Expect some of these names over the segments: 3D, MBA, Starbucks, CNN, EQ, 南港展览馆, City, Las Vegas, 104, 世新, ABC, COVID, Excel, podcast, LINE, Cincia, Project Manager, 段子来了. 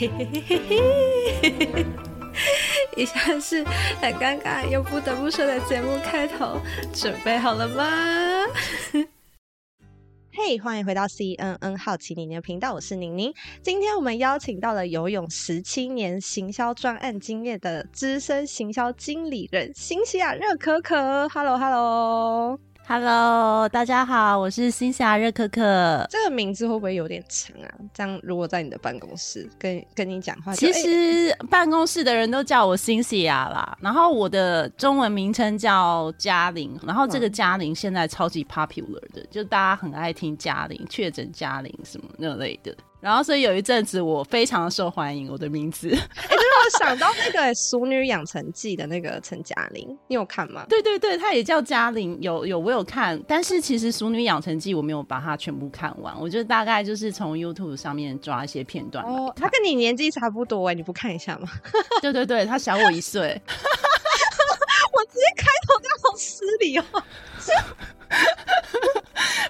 嘿嘿嘿嘿嘿嘿。以下是很尴尬又不得不说的节目开头，准备好了吗？嘿、hey, 欢迎回到 CNN 好奇你的频道，我是宁宁。今天我们邀请到了游泳17年行销专案经验的资深行销经理人Cincia热可可。 Hello 大家好，我是Cincia热可可。这个名字会不会有点长啊？这样如果在你的办公室跟你讲话，其实、办公室的人都叫我Cincia啦，然后我的中文名称叫嘉玲，然后这个嘉玲现在超级 popular 的，就大家很爱听嘉玲，确诊嘉玲什么那类的，然后所以有一阵子我非常受欢迎我的名字。我想到那个俗女养成记的那个陈嘉玲，你有看吗？对对对，她也叫嘉玲。有我有看，但是其实俗女养成记我没有把它全部看完，我就大概就是从 YouTube 上面抓一些片段。哦，她跟你年纪差不多耶，你不看一下吗？对对对，她小我1岁。我直接开头就好失礼哦。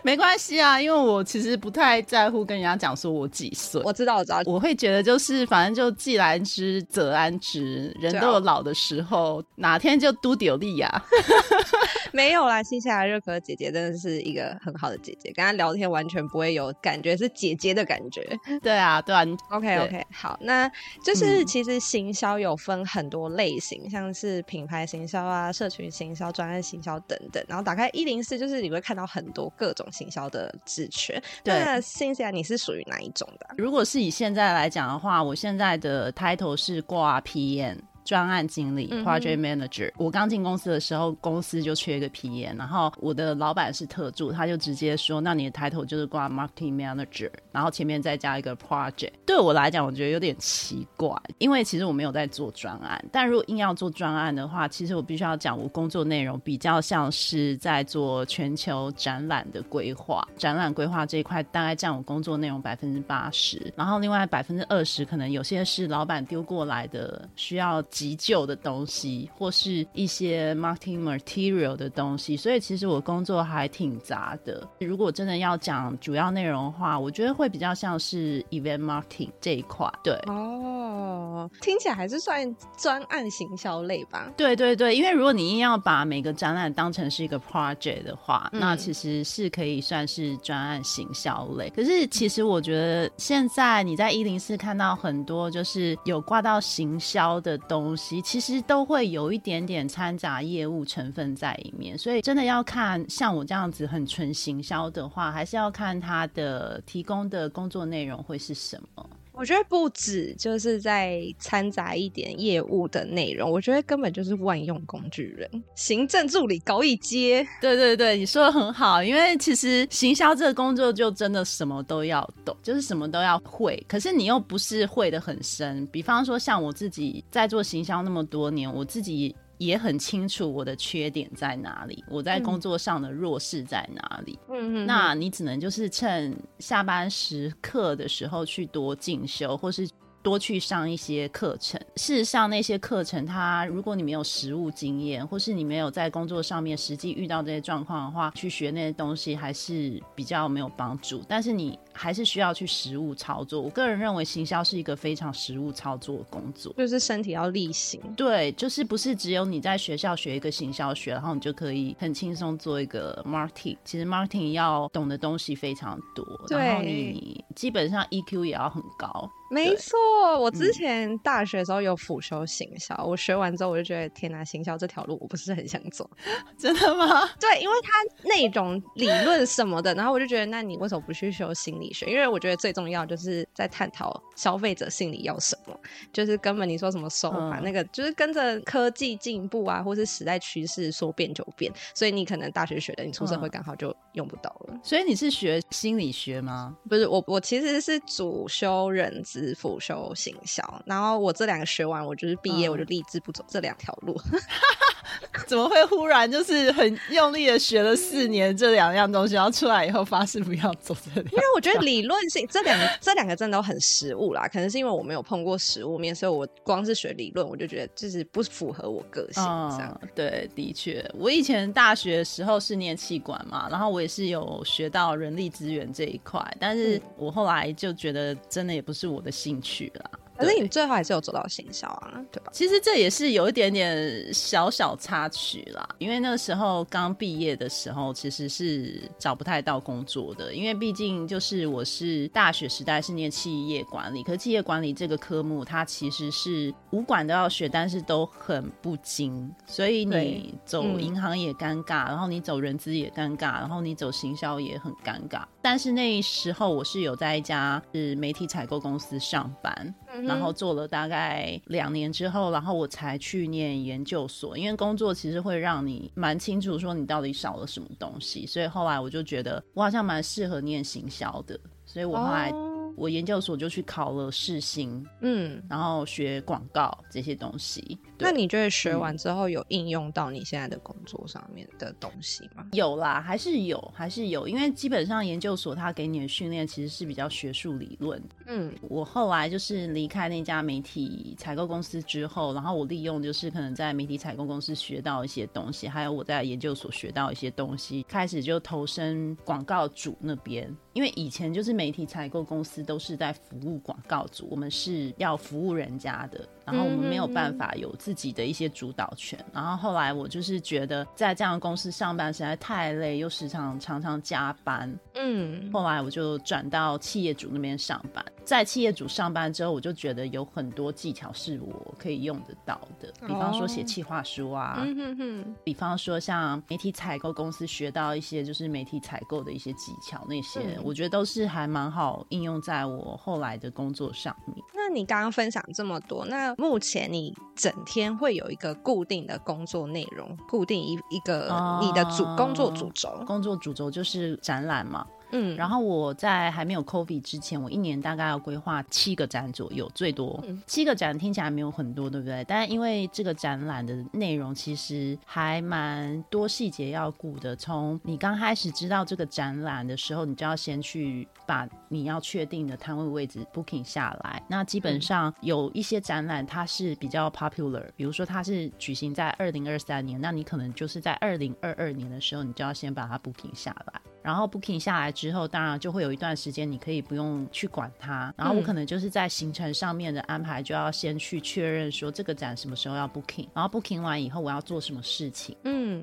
没关系啊，因为我其实不太在乎跟人家讲说我几岁。我知道，我会觉得就是反正就既来之则安之，人都有老的时候，哪天就都丢力啊。没有啦，Cincia热可可姐姐真的是一个很好的姐姐，跟她聊天完全不会有感觉是姐姐的感觉。对啊对啊。 OK 好，那就是其实行销有分很多类型，像是品牌行销啊、社群行销、专案行销等等，然后打开104就是你会看到很多各种行销的职缺。那Cincia你是属于哪一种的？如果是以现在来讲的话，我现在的 title 是挂 PM专案经理 Project Manager。 我刚进公司的时候，公司就缺一个 PM， 然后我的老板是特助，他就直接说那你的 title 就是挂 Marketing Manager， 然后前面再加一个 Project。 对我来讲我觉得有点奇怪，因为其实我没有在做专案，但如果硬要做专案的话，其实我必须要讲我工作内容比较像是在做全球展览的规划，展览规划这一块大概占我工作内容 80%， 然后另外 20% 可能有些是老板丢过来的需要急救的东西，或是一些 marketing material 的东西，所以其实我工作还挺杂的。如果真的要讲主要内容的话，我觉得会比较像是 event marketing 这一块。对哦，听起来还是算专案行销类吧？对对对，因为如果你硬要把每个展览当成是一个 project 的话，那其实是可以算是专案行销类。可是其实我觉得现在你在104看到很多就是有挂到行销的东西，其实都会有一点点掺杂业务成分在里面，所以真的要看像我这样子很纯行销的话，还是要看他的提供的工作内容会是什么。我觉得不止就是在掺杂一点业务的内容，我觉得根本就是万用工具人，行政助理高一阶。对对对，你说的很好，因为其实行销这个工作就真的什么都要懂，就是什么都要会，可是你又不是会得很深。比方说像我自己在做行销那么多年，我自己也很清楚我的缺点在哪里，我在工作上的弱势在哪里。那你只能就是趁下班时刻的时候去多进修，或是多去上一些课程。事实上那些课程它如果你没有实务经验，或是你没有在工作上面实际遇到这些状况的话，去学那些东西还是比较没有帮助，但是你还是需要去实务操作。我个人认为行销是一个非常实务操作的工作，就是身体要力行。对，就是不是只有你在学校学一个行销学，然后你就可以很轻松做一个 marketing。 其实 marketing 要懂的东西非常多，然后你基本上 EQ 也要很高。没错，我之前大学的时候有辅修行销，我学完之后我就觉得天哪，行销这条路我不是很想走。真的吗？对，因为它那种理论什么的，然后我就觉得那你为什么不去修心理学？因为我觉得最重要就是在探讨消费者心理要什么，就是根本你说什么手法那个就是跟着科技进步啊，或是时代趋势说变就变，所以你可能大学学的你出社会刚好就用不到了。所以你是学心理学吗？不是，我其实是主修人资，辅修行销，然后我这两个学完，我就是毕业我就立志不走这两条路。怎么会忽然就是很用力的学了4年这两样东西，然后出来以后发誓不要走这两？因为我觉得理论性这两个真的都很实务啦，可能是因为我没有碰过实务面，所以我光是学理论我就觉得就是不符合我个性这样。对，的确我以前大学的时候是念企管嘛，然后我也是有学到人力资源这一块，但是我后来就觉得真的也不是我的兴趣啦。可是你最后还是有做到行销啊，对吧？其实这也是有一点点小小插曲啦，因为那个时候刚毕业的时候其实是找不太到工作的，因为毕竟就是我是大学时代是念企业管理，可是企业管理这个科目它其实是五管都要学，但是都很不精，所以你走银行也尴尬，然后你走人资也尴尬，然后你走行销也很尴尬。但是那时候我是有在一家媒体采购公司上班，然后做了大概2年之后，然后我才去念研究所，因为工作其实会让你蛮清楚说你到底少了什么东西，所以后来我就觉得我好像蛮适合念行销的，所以我后来我研究所就去考了世新，然后学广告这些东西。那你觉得学完之后有应用到你现在的工作上面的东西吗？有啦，还是有，因为基本上研究所它给你的训练其实是比较学术理论。我后来就是离开那家媒体采购公司之后，然后我利用就是可能在媒体采购公司学到一些东西，还有我在研究所学到一些东西，开始就投身广告主那边。因为以前就是媒体采购公司都是在服务广告主，我们是要服务人家的，然后我们没有办法有自己的一些主导权。然后后来我就是觉得在这样的公司上班实在太累，又时常加班，后来我就转到企业主那边上班。在企业主上班之后，我就觉得有很多技巧是我可以用得到的，比方说写企划书啊，比方说像媒体采购公司学到一些就是媒体采购的一些技巧，那些我觉得都是还蛮好应用在我后来的工作上面。那你刚刚分享这么多，那目前你整天会有一个固定的工作内容，固定一个你的工作主轴？工作主轴就是展览嘛。然后我在还没有 COVID 之前，我1年大概要规划7个展左右，最多7个展，听起来没有很多，对不对？但因为这个展览的内容其实还蛮多细节要顾的，从你刚开始知道这个展览的时候，你就要先去把你要确定的摊位位置 booking 下来。那基本上有一些展览它是比较 popular， 比如说它是举行在2023年，那你可能就是在2022年的时候，你就要先把它 booking 下来。然后 booking 下来之后，当然就会有一段时间你可以不用去管它。然后我可能就是在行程上面的安排，就要先去确认说这个展什么时候要 booking， 然后 booking 完以后我要做什么事情，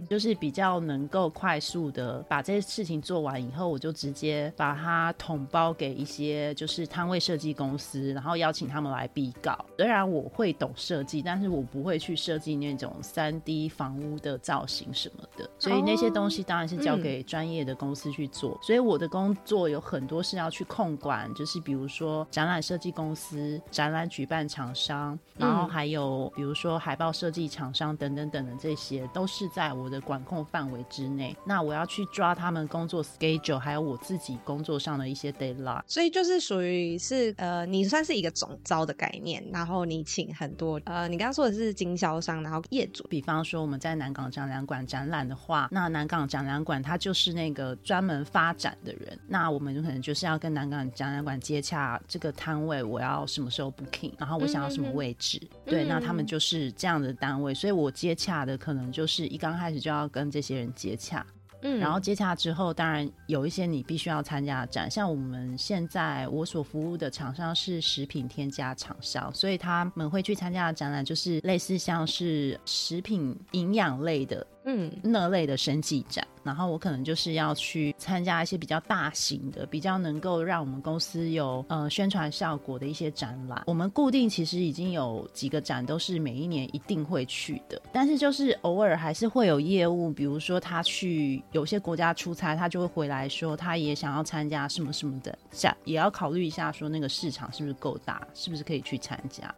就是比较能够快速的把这些事情做完以后，我就直接把它统包给一些就是摊位设计公司，然后邀请他们来比稿。虽然我会懂设计，但是我不会去设计那种 3D 房屋的造型什么的，所以那些东西当然是交给专业的公司去做。所以我的工作有很多是要去控管，就是比如说展览设计公司、展览举办厂商，然后还有比如说海报设计厂商等等等的，这些都是在我的管控范围之内。那我要去抓他们工作 schedule， 还有我自己工作上的一些 deadline。 所以就是属于是你算是一个总招的概念，然后你请很多你刚刚说的是经销商，然后业主。比方说我们在南港展览馆展览的话，那南港展览馆它就是那个专门发展的人，那我们可能就是要跟南港展览馆接洽，这个摊位我要什么时候 booking， 然后我想要什么位置，对，那他们就是这样的单位，所以我接洽的可能就是一刚开始就要跟这些人接洽。然后接洽之后，当然有一些你必须要参加的展，像我们现在我所服务的厂商是食品添加厂商，所以他们会去参加的展览就是类似像是食品营养类的那类的生技展，然后我可能就是要去参加一些比较大型的，比较能够让我们公司有宣传效果的一些展览。我们固定其实已经有几个展都是每一年一定会去的，但是就是偶尔还是会有业务，比如说他去有些国家出差，他就会回来说他也想要参加什么什么的展，也要考虑一下说那个市场是不是够大，是不是可以去参加。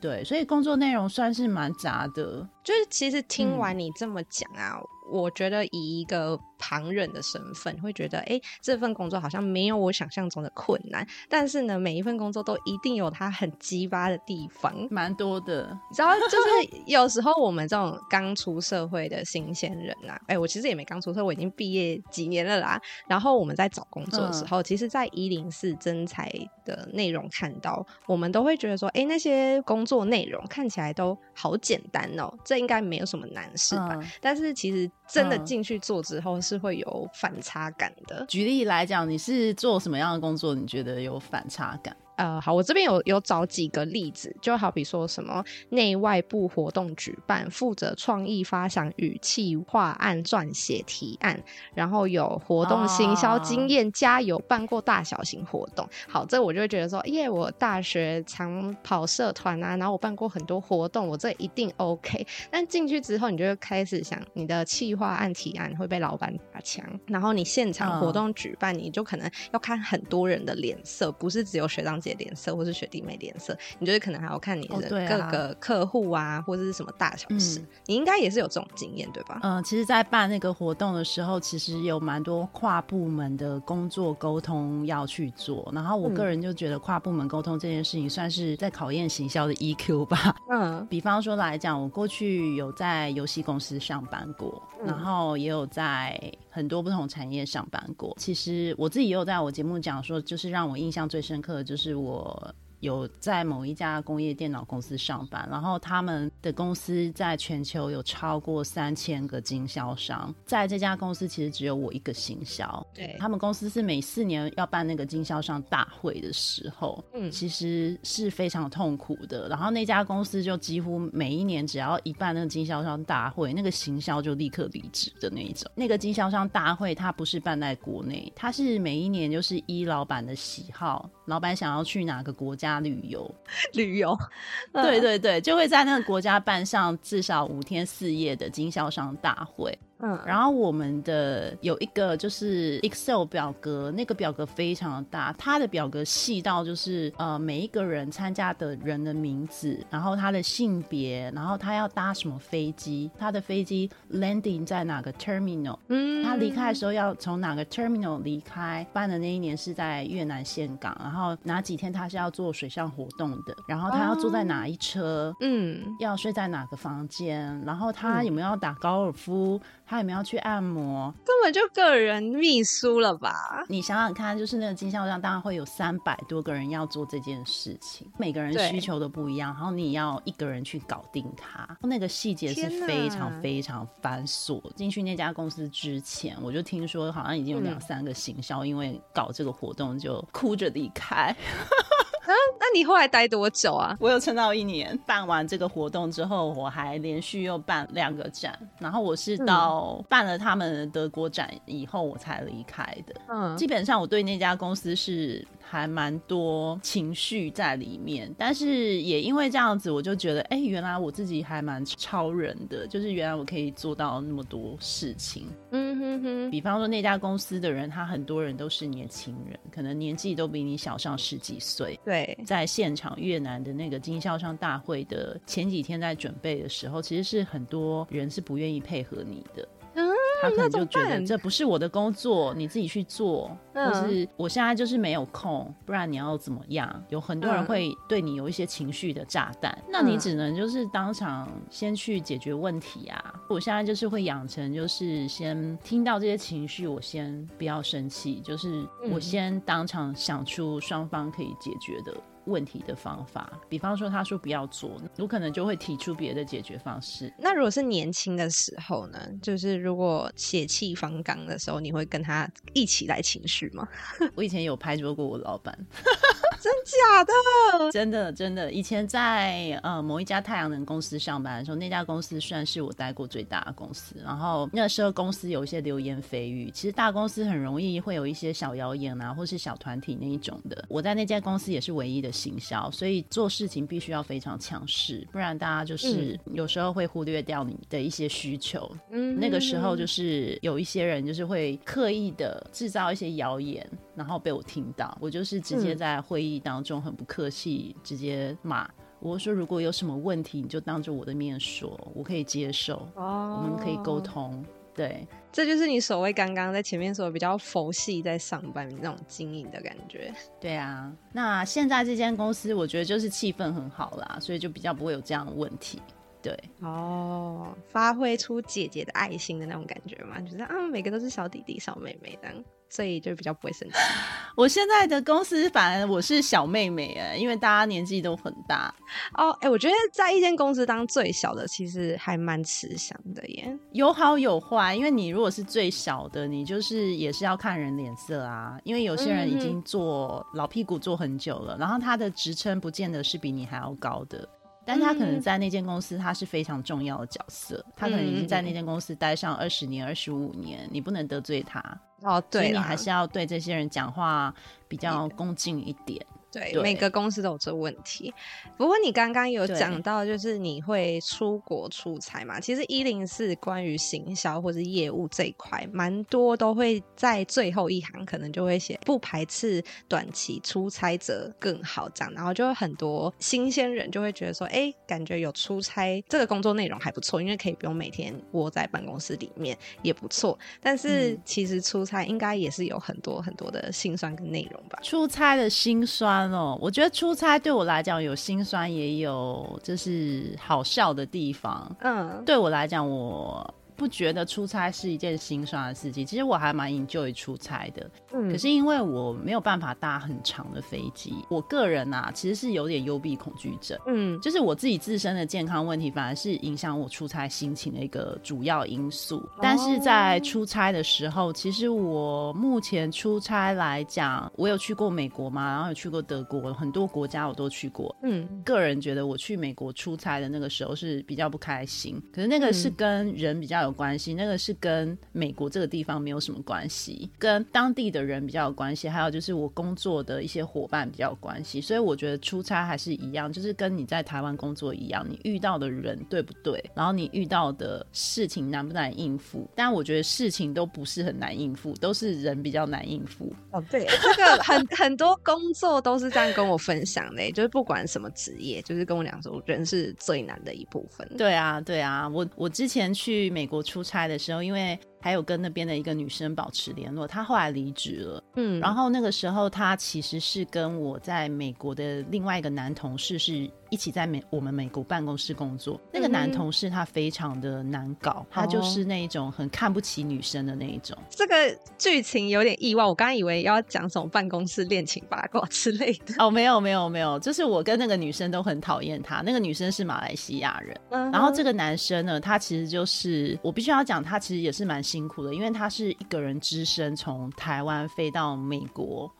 对，所以工作内容算是蛮杂的。就是其实听完你这么讲啊，我觉得以一个旁人的身份会觉得这份工作好像没有我想象中的困难，但是呢每一份工作都一定有它很鸡巴的地方，蛮多的。然后就是有时候我们这种刚出社会的新鲜人啊，我其实也没刚出社会，我已经毕业几年了啦。然后我们在找工作的时候，其实在104征才的内容看到，我们都会觉得说那些工作内容看起来都好简单哦，这应该没有什么难事吧。但是其实真的进去做之后是会有反差感的。举例来讲，你是做什么样的工作你觉得有反差感？好，我这边有找几个例子，就好比说什么内外部活动举办，负责创意发想与企划案撰写提案，然后有活动行销经验加油，办过大小型活动。好，这我就会觉得说耶，我大学常跑社团啊，然后我办过很多活动，我这一定 OK。 但进去之后你就会开始想你的企划案提案会被老板打枪，然后你现场活动举办你就可能要看很多人的脸色，不是只有学长姐脸色或是学弟妹脸色，你就是可能还要看你的各个客户 啊或者是什么大小事、你应该也是有这种经验对吧？其实在办那个活动的时候其实有蛮多跨部门的工作沟通要去做，然后我个人就觉得跨部门沟通这件事情算是在考验行销的 EQ 吧。比方说来讲，我过去有在游戏公司上班过、然后也有在很多不同产业上班过。其实我自己也有在我节目讲说，就是让我印象最深刻的就是我有在某一家工业电脑公司上班，然后他们的公司在全球有超过3000个经销商，在这家公司其实只有我一个行销。对，他们公司是每4年要办那个经销商大会的时候、其实是非常痛苦的。然后那家公司就几乎每一年只要一办那个经销商大会，那个行销就立刻离职的那一种。那个经销商大会它不是办在国内，它是每一年就是依老板的喜好，老板想要去哪个国家旅游对对对，就会在那个国家办上至少5天4夜的经销商大会。然后我们的有一个就是 Excel 表格，那个表格非常大，它的表格细到就是每一个人参加的人的名字，然后他的性别，然后他要搭什么飞机，他的飞机 landing 在哪个 terminal， 他离开的时候要从哪个 terminal 离开。办的那一年是在越南岘港，然后哪几天他是要做水上活动的，然后他要坐在哪一车，要睡在哪个房间，然后他有没有要打高尔夫，他有没有要去按摩，根本就个人秘书了吧？你想想看，就是那个经销商大会有300多个人要做这件事情，每个人需求都不一样，然后你要一个人去搞定它，那个细节是非常非常繁琐。进去那家公司之前，我就听说好像已经有2-3个行销、因为搞这个活动就哭着离开。那你后来待多久啊？我有撑到1年。办完这个活动之后，我还连续又办2个展，然后我是到办了他们德国展以后我才离开的。基本上我对那家公司是还蛮多情绪在里面，但是也因为这样子，我就觉得原来我自己还蛮超人的，就是原来我可以做到那么多事情。比方说那家公司的人，他很多人都是年轻人，可能年纪都比你小上10几岁。对，在现场越南的那个经销商大会的前几天在准备的时候，其实是很多人是不愿意配合你的，他可能就觉得这不是我的工作，你自己去做，或是我现在就是没有空，不然你要怎么样？有很多人会对你有一些情绪的炸弹，那你只能就是当场先去解决问题啊。我现在就是会养成，就是先听到这些情绪，我先不要生气，就是我先当场想出双方可以解决的问题的方法。比方说他说不要做，我可能就会提出别的解决方式。那如果是年轻的时候呢，就是如果血气方刚的时候，你会跟他一起来情绪吗？我以前有拍桌过我老板。真假的？真的真的。以前在某一家太阳能公司上班的时候，那家公司算是我待过最大的公司，然后那时候公司有一些流言蜚语，其实大公司很容易会有一些小谣言啊，或是小团体那一种的。我在那家公司也是唯一的行销，所以做事情必须要非常强势，不然大家就是有时候会忽略掉你的一些需求。那个时候就是有一些人就是会刻意的制造一些谣言，然后被我听到，我就是直接在会议当中很不客气直接骂。我说如果有什么问题你就当着我的面说，我可以接受，我们可以沟通。对，这就是你所谓刚刚在前面说比较佛系在上班那种经营的感觉。对啊，那现在这间公司我觉得就是气氛很好啦，所以就比较不会有这样的问题。对，发挥出姐姐的爱心的那种感觉嘛，就是每个都是小弟弟小妹妹这样。所以就比较不会生气。我现在的公司反而我是小妹妹耶，因为大家年纪都很大哦。我觉得在一间公司当最小的其实还蛮吃香的耶，有好有坏，因为你如果是最小的，你就是也是要看人脸色啊，因为有些人已经做老屁股做很久了，然后他的职称不见得是比你还要高的，但是他可能在那间公司他是非常重要的角色，他可能已经在那间公司待上20年25年，你不能得罪他哦。对，所以你还是要对这些人讲话比较恭敬一点。 对，每个公司都有这问题。不过你刚刚有讲到就是你会出国出差嘛，其实104关于行销或是业务这一块蛮多都会在最后一行可能就会写不排斥短期出差者更好这样，然后就很多新鲜人就会觉得说哎，感觉有出差这个工作内容还不错，因为可以不用每天窝在办公室里面也不错，但是其实出差应该也是有很多很多的辛酸跟内容吧。出差的辛酸哦，我觉得出差对我来讲有辛酸也有就是好笑的地方。对我来讲我不觉得出差是一件辛酸的事情，其实我还蛮 enjoy 出差的。可是因为我没有办法搭很长的飞机，我个人啊其实是有点幽闭恐惧症。就是我自己自身的健康问题反而是影响我出差心情的一个主要因素。但是在出差的时候，其实我目前出差来讲，我有去过美国嘛，然后有去过德国，很多国家我都去过。个人觉得我去美国出差的那个时候是比较不开心，可是那个是跟人比较有关系，那个是跟美国这个地方没有什么关系，跟当地的人比较有关系，还有就是我工作的一些伙伴比较有关系。所以我觉得出差还是一样，就是跟你在台湾工作一样，你遇到的人对不对，然后你遇到的事情难不难应付，但我觉得事情都不是很难应付，都是人比较难应付。对，这个很多工作都是这样跟我分享的，就是不管什么职业，就是跟我讲说人是最难的一部分。对啊对啊，我之前去美国出差的时候，因为还有跟那边的一个女生保持联络，她后来离职了。然后那个时候她其实是跟我在美国的另外一个男同事是一起在我们美国办公室工作。那个男同事他非常的难搞，他就是那一种很看不起女生的那一种。这个剧情有点意外，我刚刚以为要讲什么办公室恋情八卦之类的。哦，没有没有没有，就是我跟那个女生都很讨厌他。那个女生是马来西亚人，然后这个男生呢，他其实就是我必须要讲，他其实也是蛮辛苦的，因为他是一个人只身从台湾飞到美国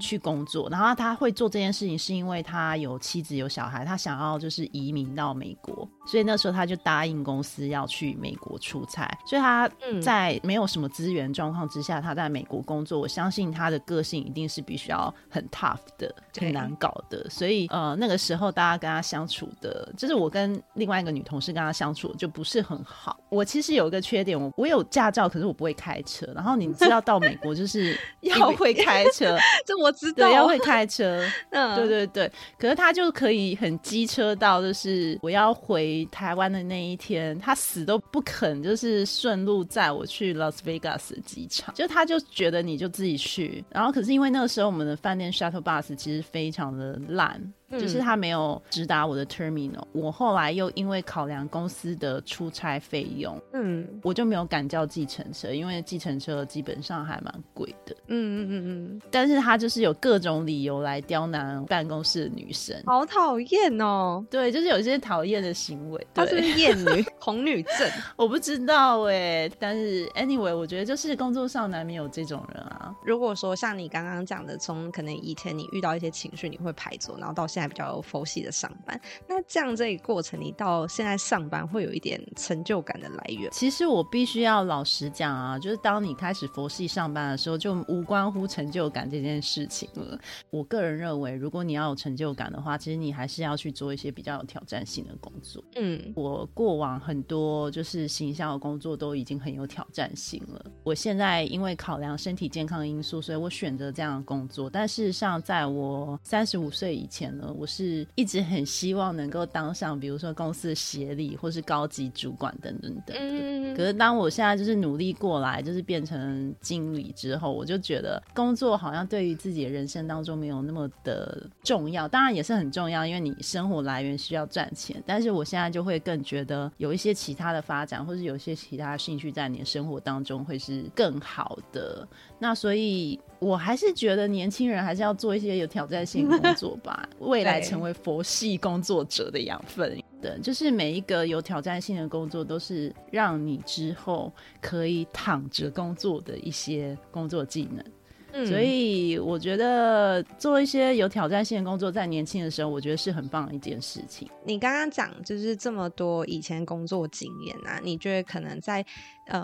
去工作。然后他会做这件事情是因为他有妻子有小孩，他想要就是移民到美国，所以那时候他就答应公司要去美国出差。所以他在没有什么资源状况之下，他在美国工作，我相信他的个性一定是必须要很 tough 的，很难搞的。所以那个时候大家跟他相处的，就是我跟另外一个女同事跟他相处就不是很好。我其实有一个缺点，我有驾照可是我不会开车，然后你知道到美国就是要会开车这我知道，对，要会开车对对对。可是他就可以很机车到，就是我要回台湾的那一天，他死都不肯就是顺路载我去 Las Vegas 的机场，就他就觉得你就自己去。然后可是因为那个时候我们的饭店 shuttle bus 其实非常的烂，就是他没有直达我的 terminal。 我后来又因为考量公司的出差费用，我就没有敢叫计程车，因为计程车基本上还蛮贵的。但是他就是有各种理由来刁难办公室的女生，好讨厌哦。对，就是有些讨厌的行为。他是厌女红女症我不知道耶，但是 anyway 我觉得就是工作上难免有这种人啊。如果说像你刚刚讲的，从可能以前你遇到一些情绪你会排走，然后到现在比较佛系的上班，那这样这个过程你到现在上班会有一点成就感的来源？其实我必须要老实讲啊，就是当你开始佛系上班的时候就无关乎成就感这件事情了。我个人认为如果你要有成就感的话，其实你还是要去做一些比较有挑战性的工作。我过往很多就是行销的工作都已经很有挑战性了，我现在因为考量身体健康因素，所以我选择这样的工作。但事实上在我35岁以前呢，呢，我是一直很希望能够当上比如说公司的协理或是高级主管等等等的。可是当我现在就是努力过来就是变成经理之后，我就觉得工作好像对于自己的人生当中没有那么的重要，当然也是很重要，因为你生活来源需要赚钱，但是我现在就会更觉得有一些其他的发展或是有一些其他的兴趣在你的生活当中会是更好的。那所以我还是觉得年轻人还是要做一些有挑战性的工作吧未来成为佛系工作者的养分。对，就是每一个有挑战性的工作都是让你之后可以躺着工作的一些工作技能，所以我觉得做一些有挑战性的工作在年轻的时候我觉得是很棒的一件事情。你刚刚讲就是这么多以前工作经验啊，你觉得可能在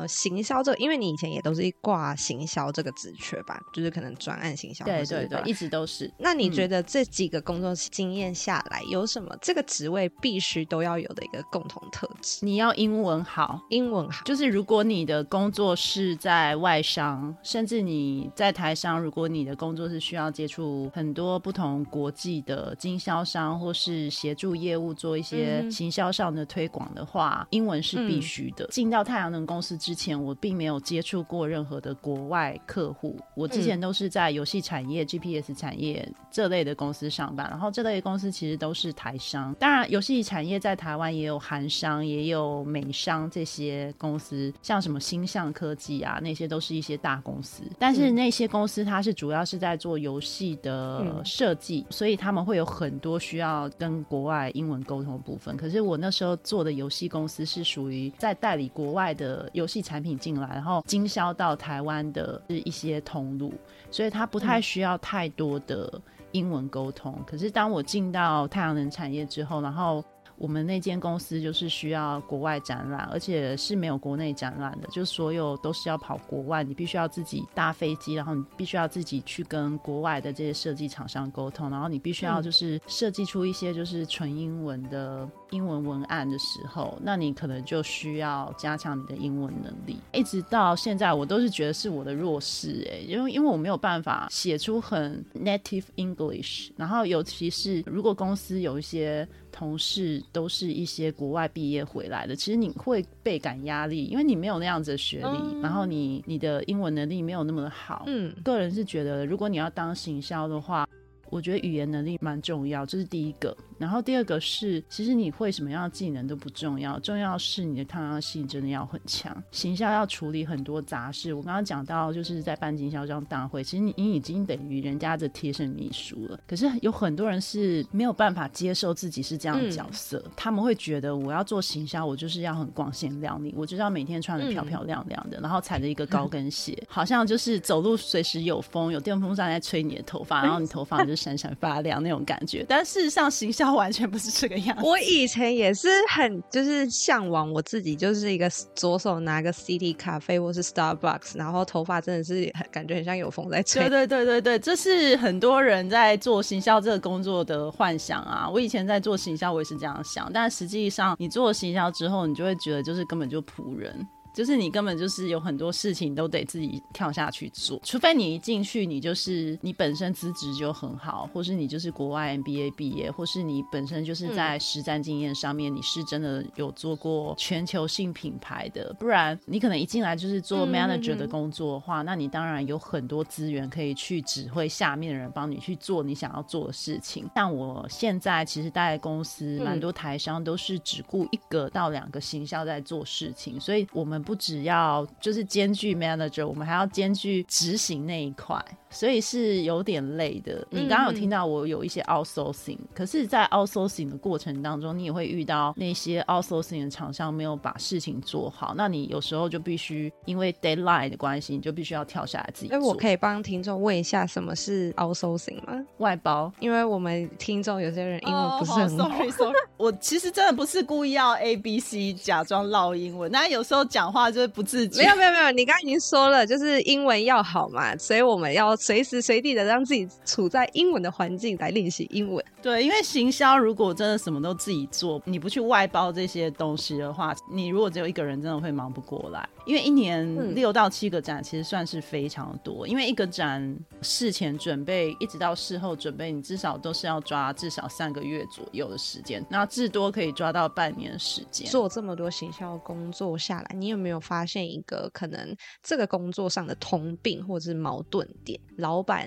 行销这个，因为你以前也都是挂行销这个职缺吧，就是可能专案行销，对对对，一直都是。那你觉得这几个工作经验下来有什么这个职位必须都要有的一个共同特质？你要英文好。英文好就是如果你的工作是在外商，甚至你在台商，如果你的工作是需要接触很多不同国际的经销商或是协助业务做一些行销上的推广的话，英文是必须的。进到太阳能公司之前我并没有接触过任何的国外客户，我之前都是在游戏产业 GPS 产业这类的公司上班，然后这类的公司其实都是台商，当然游戏产业在台湾也有韩商也有美商，这些公司像什么星象科技啊那些都是一些大公司，但是那些公司它是主要是在做游戏的设计，所以他们会有很多需要跟国外英文沟通的部分。可是我那时候做的游戏公司是属于在代理国外的游戏产品进来然后经销到台湾的一些通路，所以它不太需要太多的英文沟通。可是当我进到太阳能产业之后，然后我们那间公司就是需要国外展览，而且是没有国内展览的，就所有都是要跑国外，你必须要自己搭飞机，然后你必须要自己去跟国外的这些设计厂商沟通，然后你必须要就是设计出一些就是纯英文的英文文案的时候，那你可能就需要加强你的英文能力。一直到现在我都是觉得是我的弱势，因为我没有办法写出很 native English， 然后尤其是如果公司有一些同事都是一些国外毕业回来的，其实你会倍感压力，因为你没有那样子的学历，然后你的英文能力没有那么好。个人是觉得如果你要当行销的话，我觉得语言能力蛮重要，这是第一个。然后第二个是其实你会什么样的技能都不重要，重要是你的抗压性真的要很强。行销要处理很多杂事，我刚刚讲到就是在办经销商大会，其实你已经等于人家的贴身秘书了，可是有很多人是没有办法接受自己是这样的角色，他们会觉得我要做行销我就是要很光鲜亮丽，我就是要每天穿得漂漂亮亮的，然后踩着一个高跟鞋，好像就是走路随时有风，有电风扇在吹你的头发，然后你头发就是闪闪发亮那种感觉。但事实上行销完全不是这个样子。我以前也是很就是向往我自己就是一个左手拿个 City 咖啡或是 Starbucks， 然后头发真的是感觉很像有风在吹。对对对对，这是很多人在做行销这个工作的幻想啊。我以前在做行销我也是这样想，但实际上你做行销之后你就会觉得就是根本就仆人，就是你根本就是有很多事情都得自己跳下去做，除非你一进去你就是你本身资质就很好，或是你就是国外 MBA 毕业，或是你本身就是在实战经验上面你是真的有做过全球性品牌的，不然你可能一进来就是做 manager 的工作的话，那你当然有很多资源可以去指挥下面的人帮你去做你想要做的事情。像我现在其实待公司蛮多台商都是只雇1到2个行销在做事情，所以我们不只要就是兼具 manager， 我们还要兼具执行那一块，所以是有点累的。你刚刚有听到我有一些 outsourcing， 可是在 outsourcing 的过程当中你也会遇到那些 outsourcing 的厂商没有把事情做好，那你有时候就必须因为 deadline 的关系你就必须要跳下来自己做。我可以帮听众问一下什么是 outsourcing 吗？外包，因为我们听众有些人英文不是很好，sorry， 我其实真的不是故意要 ABC 假装烙英文，那有时候讲话就是不自觉。没有没有没有，你刚刚已经说了，就是英文要好嘛，所以我们要随时随地的让自己处在英文的环境来练习英文。对，因为行销如果真的什么都自己做，你不去外包这些东西的话，你如果只有一个人真的会忙不过来。因为一年6到7个展其实算是非常多，因为一个展事前准备一直到事后准备，你至少都是要抓至少3个月左右的时间，那至多可以抓到半年的时间。做这么多行销工作下来，你有没有发现一个可能这个工作上的通病或者是矛盾点？老板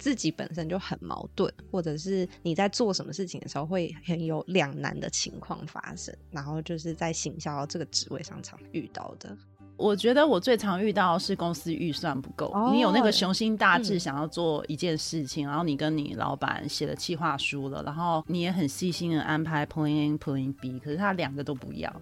自己本身就很矛盾，或者是你在做什么事情的时候会很有两难的情况发生，然后就是在行销这个职位上常遇到的。我觉得我最常遇到的是公司预算不够，你有那个雄心大志想要做一件事情，然后你跟你老板写了企划书了，然后你也很细心的安排 Plan A Plan B， 可是他两个都不要，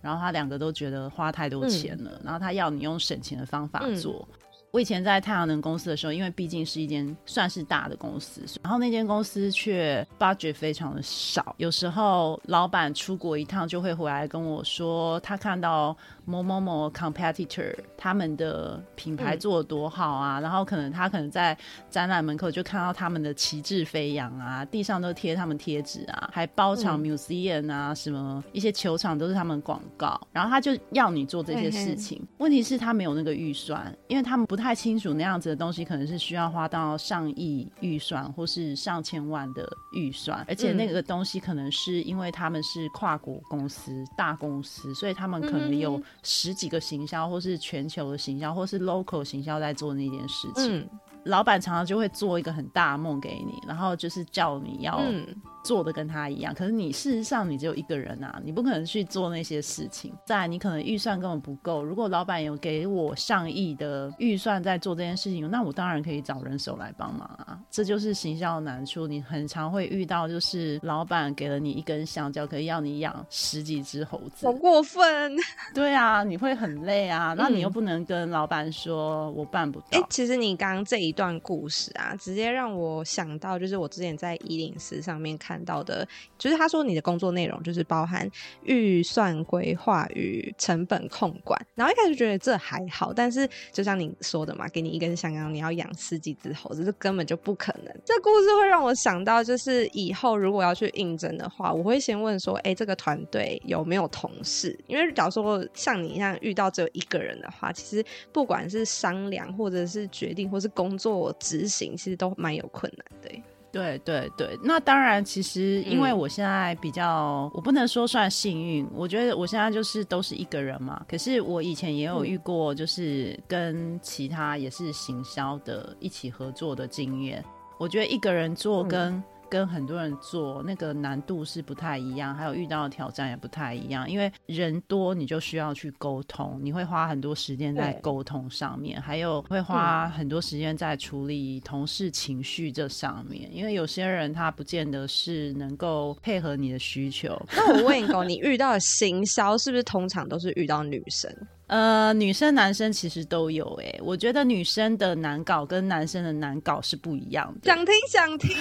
然后他两个都觉得花太多钱了，然后他要你用省钱的方法做。我以前在太阳能公司的时候，因为毕竟是一间算是大的公司，然后那间公司却 budget 非常的少，有时候老板出国一趟就会回来跟我说，他看到某某某 competitor 他们的品牌做得多好啊，然后他可能在展览门口就看到他们的旗帜飞扬啊，地上都贴他们贴纸啊，还包场 museum 啊，什么一些球场都是他们广告，然后他就要你做这些事情。问题是他没有那个预算，因为他们不太清楚那样子的东西可能是需要花到上亿预算或是上千万的预算，而且那个东西可能是因为他们是跨国公司大公司，所以他们可能有10几个行销或是全球的行销或是 local 行销在做那件事情。老板常常就会做一个很大的梦给你，然后就是叫你要做的跟他一样，可是你事实上你只有一个人啊，你不可能去做那些事情。再来你可能预算根本不够，如果老板有给我上亿的预算在做这件事情，那我当然可以找人手来帮忙啊。这就是行销的难处，你很常会遇到就是老板给了你一根香蕉，可以要你养10几只猴子。好过分。对啊，你会很累啊，那你又不能跟老板说我办不到。其实你刚刚这一段故事啊，直接让我想到就是我之前在104上面看到的，就是他说你的工作内容就是包含预算规划与成本控管，然后一开始觉得这还好，但是就像你说的嘛，给你一根香蕉你要养10几只猴子，这根本就不可能。这故事会让我想到就是以后如果要去应征的话，我会先问说这个团队有没有同事，因为假如说像你一样遇到只有一个人的话，其实不管是商量或者是决定或是工作执行其实都蛮有困难的。对对对，那当然其实因为我现在比较我不能说算幸运，我觉得我现在就是都是一个人嘛，可是我以前也有遇过就是跟其他也是行销的一起合作的经验。我觉得一个人做跟很多人做那个难度是不太一样，还有遇到的挑战也不太一样，因为人多你就需要去沟通，你会花很多时间在沟通上面，还有会花很多时间在处理同事情绪这上面，因为有些人他不见得是能够配合你的需求。那我问你你遇到的行销是不是通常都是遇到女生？女生男生其实都有我觉得女生的难搞跟男生的难搞是不一样的。想听想听。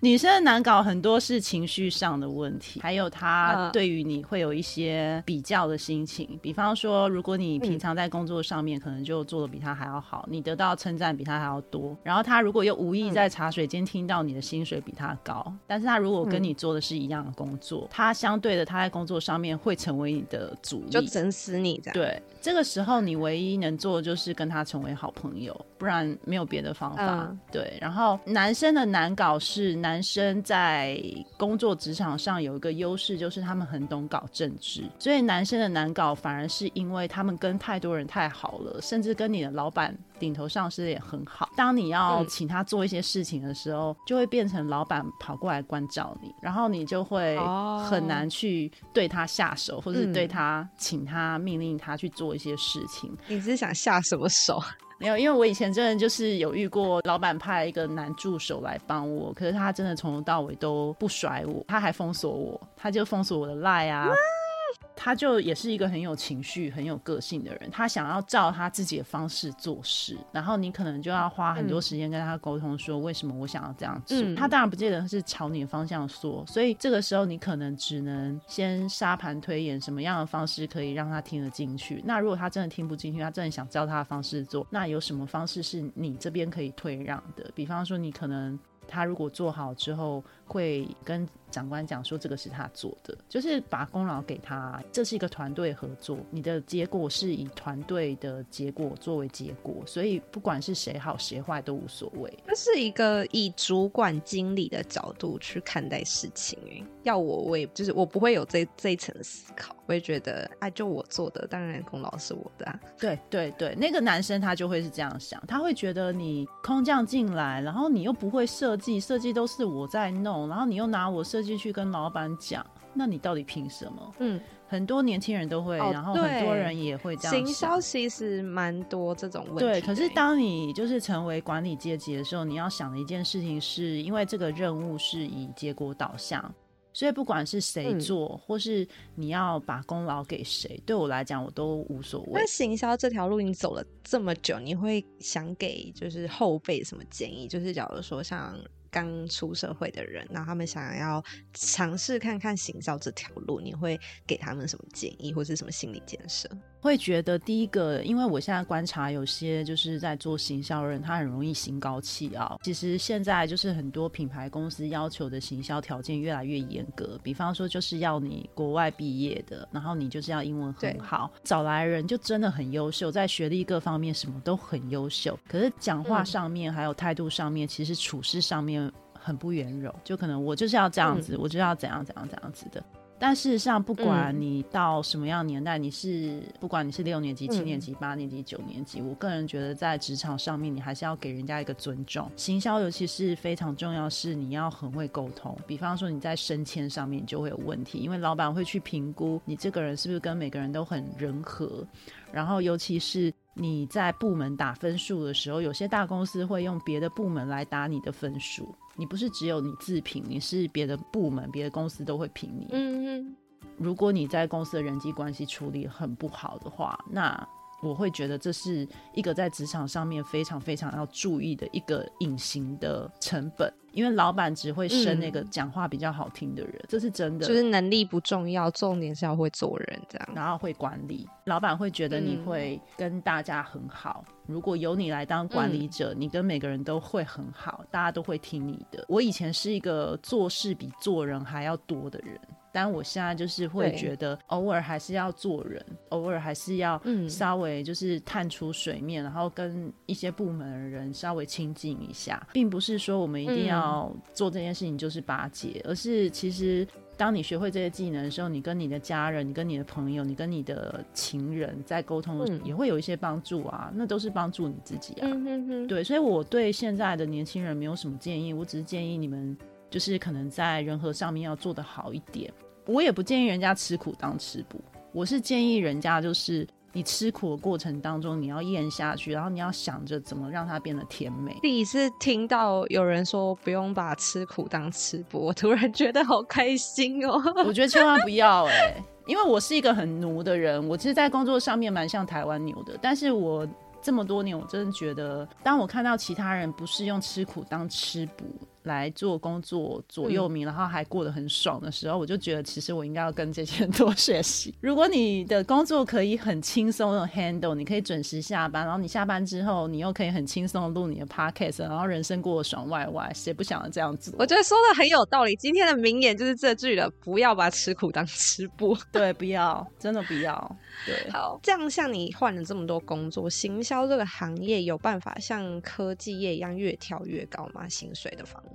女生的难搞很多是情绪上的问题，还有她对于你会有一些比较的心情，比方说如果你平常在工作上面可能就做的比她还要好，你得到称赞比她还要多，然后她如果又无意在茶水间听到你的薪水比她高，但是她如果跟你做的是一样的工作，她相对的她在工作上面会成为你的阻力，就整死你这样。对，这个时候你唯一能做的就是跟他成为好朋友，不然没有别的方法。对，然后男生的难搞是男生在工作职场上有一个优势，就是他们很懂搞政治，所以男生的难搞反而是因为他们跟太多人太好了，甚至跟你的老板顶头上司也很好，当你要请他做一些事情的时候，就会变成老板跑过来关照你，然后你就会很难去对他下手，或是对他请他命令他去做一些事情。你是想下什么手？没有，因为我以前真的就是有遇过老板派一个男助手来帮我，可是他真的从头到尾都不甩我，他还封锁我，他就封锁我的 LINE 啊他就也是一个很有情绪很有个性的人，他想要照他自己的方式做事，然后你可能就要花很多时间跟他沟通说为什么我想要这样做、他当然不见得是朝你的方向说，所以这个时候你可能只能先沙盘推演什么样的方式可以让他听得进去，那如果他真的听不进去，他真的想照他的方式做，那有什么方式是你这边可以退让的，比方说你可能他如果做好之后会跟长官讲说这个是他做的，就是把功劳给他，这是一个团队合作，你的结果是以团队的结果作为结果，所以不管是谁好谁坏都无所谓。这是一个以主管经理的角度去看待事情、要我也就是我不会有这一层思考，我也觉得啊，就我做的当然功劳是我的啊。对对对，那个男生他就会是这样想，他会觉得你空降进来，然后你又不会设计都是我在弄，然后你又拿我设计去跟老板讲，那你到底凭什么？很多年轻人都会、然后很多人也会这样想。行销其实蛮多这种问题。对，可是当你就是成为管理阶级的时候，你要想的一件事情是，因为这个任务是以结果导向，所以不管是谁做、或是你要把功劳给谁，对我来讲我都无所谓。那行销这条路你走了这么久，你会想给就是后辈什么建议？就是假如说像刚出社会的人，然后他们想要尝试看看行销这条路，你会给他们什么建议或是什么心理建设？会觉得第一个，因为我现在观察有些就是在做行销的人，他很容易心高气傲。其实现在就是很多品牌公司要求的行销条件越来越严格，比方说就是要你国外毕业的，然后你就是要英文很好，找来人就真的很优秀，在学历各方面什么都很优秀，可是讲话上面还有态度上面，其实处事上面很不圆融，就可能我就是要这样子，我就要怎样怎样怎样子的。但事实上不管你到什么样的年代，你是不管你是6年级7年级8年级9年级，我个人觉得在职场上面你还是要给人家一个尊重。行销尤其是非常重要，是你要很会沟通，比方说你在升迁上面你就会有问题，因为老板会去评估你这个人是不是跟每个人都很人和，然后尤其是你在部门打分数的时候，有些大公司会用别的部门来打你的分数，你不是只有你自评，你是别的部门别的公司都会评你。如果你在公司的人际关系处理很不好的话，那我会觉得这是一个在职场上面非常非常要注意的一个隐形的成本，因为老板只会升那个讲话比较好听的人，这是真的，就是能力不重要，重点是要会做人这样，然后会管理，老板会觉得你会跟大家很好，如果由你来当管理者，你跟每个人都会很好，大家都会听你的。我以前是一个做事比做人还要多的人，但我现在就是会觉得偶尔还是要做人，偶尔还是要稍微就是探出水面，然后跟一些部门的人稍微亲近一下，并不是说我们一定要做这件事情就是巴结，而是其实当你学会这些技能的时候，你跟你的家人，你跟你的朋友，你跟你的情人在沟通也会有一些帮助啊，那都是帮助你自己啊。对，所以我对现在的年轻人没有什么建议，我只是建议你们就是可能在人和上面要做得好一点。我也不建议人家吃苦当吃补，我是建议人家就是你吃苦的过程当中你要咽下去，然后你要想着怎么让它变得甜美。第一次听到有人说不用把吃苦当吃补，我突然觉得好开心哦。我觉得千万不要因为我是一个很奴的人，我其实在工作上面蛮像台湾牛的，但是我这么多年我真的觉得当我看到其他人不是用吃苦当吃补来做工作左右鸣，然后还过得很爽的时候，我就觉得其实我应该要跟这些人多学习。如果你的工作可以很轻松的 handle， 你可以准时下班，然后你下班之后你又可以很轻松的录你的 podcast， 然后人生过得爽歪歪，谁不想要这样子？我觉得说的很有道理，今天的名言就是这句了，不要把吃苦当吃补。对，不要，真的不要。对，好，这样像你换了这么多工作，行销这个行业有办法像科技业一样越跳越高吗？薪水的方面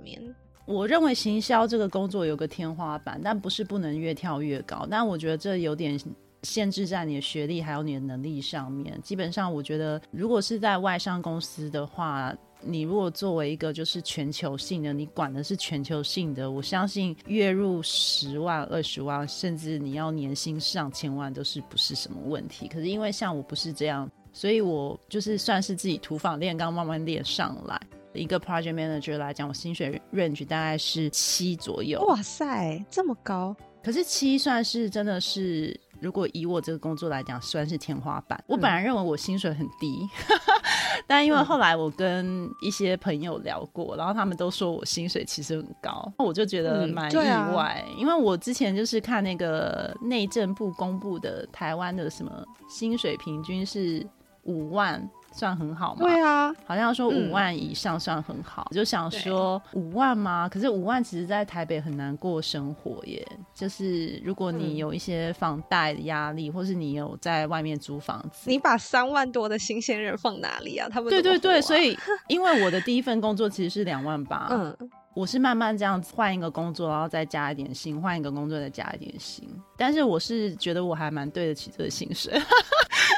我认为行销这个工作有个天花板，但不是不能越跳越高，但我觉得这有点限制在你的学历还有你的能力上面。基本上我觉得如果是在外商公司的话，你如果作为一个就是全球性的，你管的是全球性的，我相信月入10万20万甚至你要年薪上千万都是不是什么问题。可是因为像我不是这样，所以我就是算是自己土法炼钢慢慢练上来。一个 project manager 来讲，我薪水 range 大概是7左右。哇塞，这么高！可是7算是真的是如果以我这个工作来讲算是天花板。我本来认为我薪水很低但因为后来我跟一些朋友聊过，然后他们都说我薪水其实很高，我就觉得蛮意外、因为我之前就是看那个内政部公布的台湾的什么薪水平均是5万，算很好吗？对啊，好像说5万以上算很好、我就想说5万吗？可是5万其实在台北很难过生活耶，就是如果你有一些房贷的压力、或是你有在外面租房子，你把3万多的新鲜人放哪里啊？他们怎么活啊？对对对，所以因为我的第一份工作其实是2万8，我是慢慢这样子换一个工作然后再加一点薪，换一个工作再加一点薪，但是我是觉得我还蛮对得起这个薪水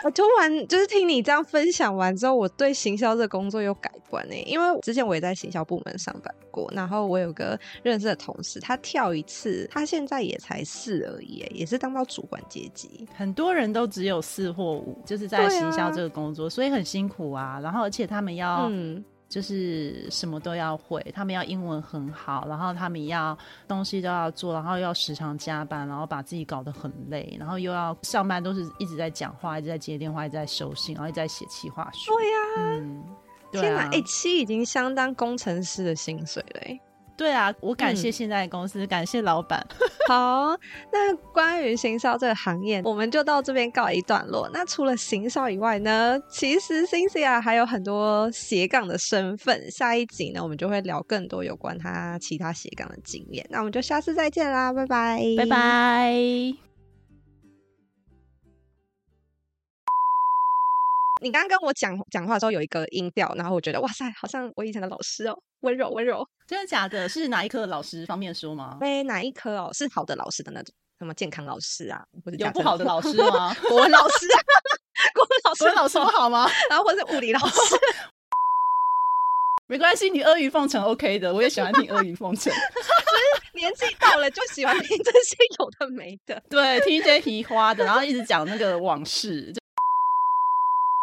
我突然就是听你这样分享完之后，我对行销这个工作有改观耶，因为之前我也在行销部门上班过，然后我有个认识的同事，他跳一次他现在也才4而已耶，也是当到主管阶级。很多人都只有4或5，就是在行销这个工作、所以很辛苦啊，然后而且他们要就是什么都要会，他们要英文很好，然后他们要东西都要做，然后要时常加班，然后把自己搞得很累，然后又要上班都是一直在讲话，一直在接电话，一直在收信，然后一直在写企划书。对啊、对啊，天哪，7已经相当工程师的薪水了耶。对啊，我感谢现在的公司、感谢老板好，那关于行销这个行业我们就到这边告一段落。那除了行销以外呢，其实 Cincia 还有很多斜杠的身份，下一集呢我们就会聊更多有关他其他斜杠的经验。那我们就下次再见啦，拜拜拜拜。你刚刚跟我讲话的时候有一个音调，然后我觉得哇塞，好像我以前的老师哦，温柔温柔。真的假的？是哪一科的老师方便说吗？对，哪一科哦？是好的老师的那种，什么健康老师啊，或者有不好的老师吗？国文老师啊，国文老师不好吗？然后或者物理老师。没关系，你阿谀奉承 OK 的，我也喜欢听阿谀奉承。年纪到了就喜欢听这些有的没的，对，听一些皮花的，然后一直讲那个往事。